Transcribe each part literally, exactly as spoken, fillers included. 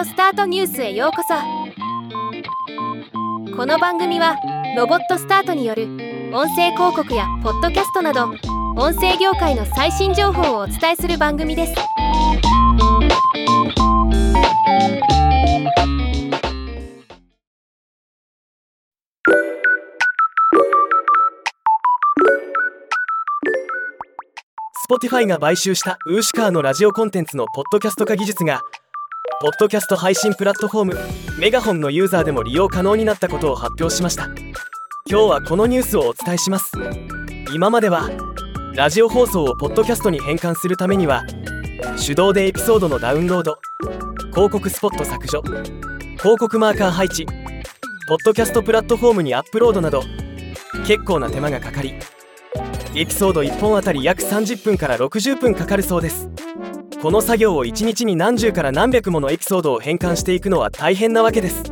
オスタートニュースへようこそ。この番組はロボットスタートによる音声広告やポッドキャストなど音声業界の最新情報をお伝えする番組です。Spotify が買収した Whooshkaa のラジオコンテンツのポッドキャスト化技術がポッドキャスト配信プラットフォーム Megaphone のユーザーでも利用可能になったことを発表しました。今日はこのニュースをお伝えします。今まではラジオ放送をポッドキャストに変換するためには手動でエピソードのダウンロード、広告スポット削除、広告マーカー配置、ポッドキャストプラットフォームにアップロードなど結構な手間がかかり、エピソードいっぽんあたり約さんじゅっぷんからろくじゅっぷんかかるそうです。この作業をいちにちに何十から何百ものエピソードを変換していくのは大変なわけです。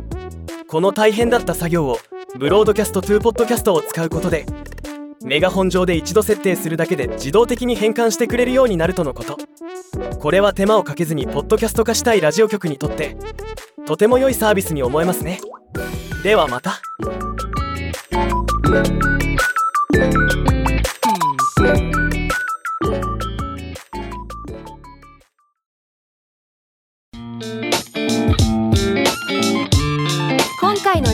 この大変だった作業をブロードキャストツーポッドキャストを使うことでメガホン上で一度設定するだけで自動的に変換してくれるようになるとのこと。これは手間をかけずにポッドキャスト化したいラジオ局にとってとても良いサービスに思えますね。ではまた。今回の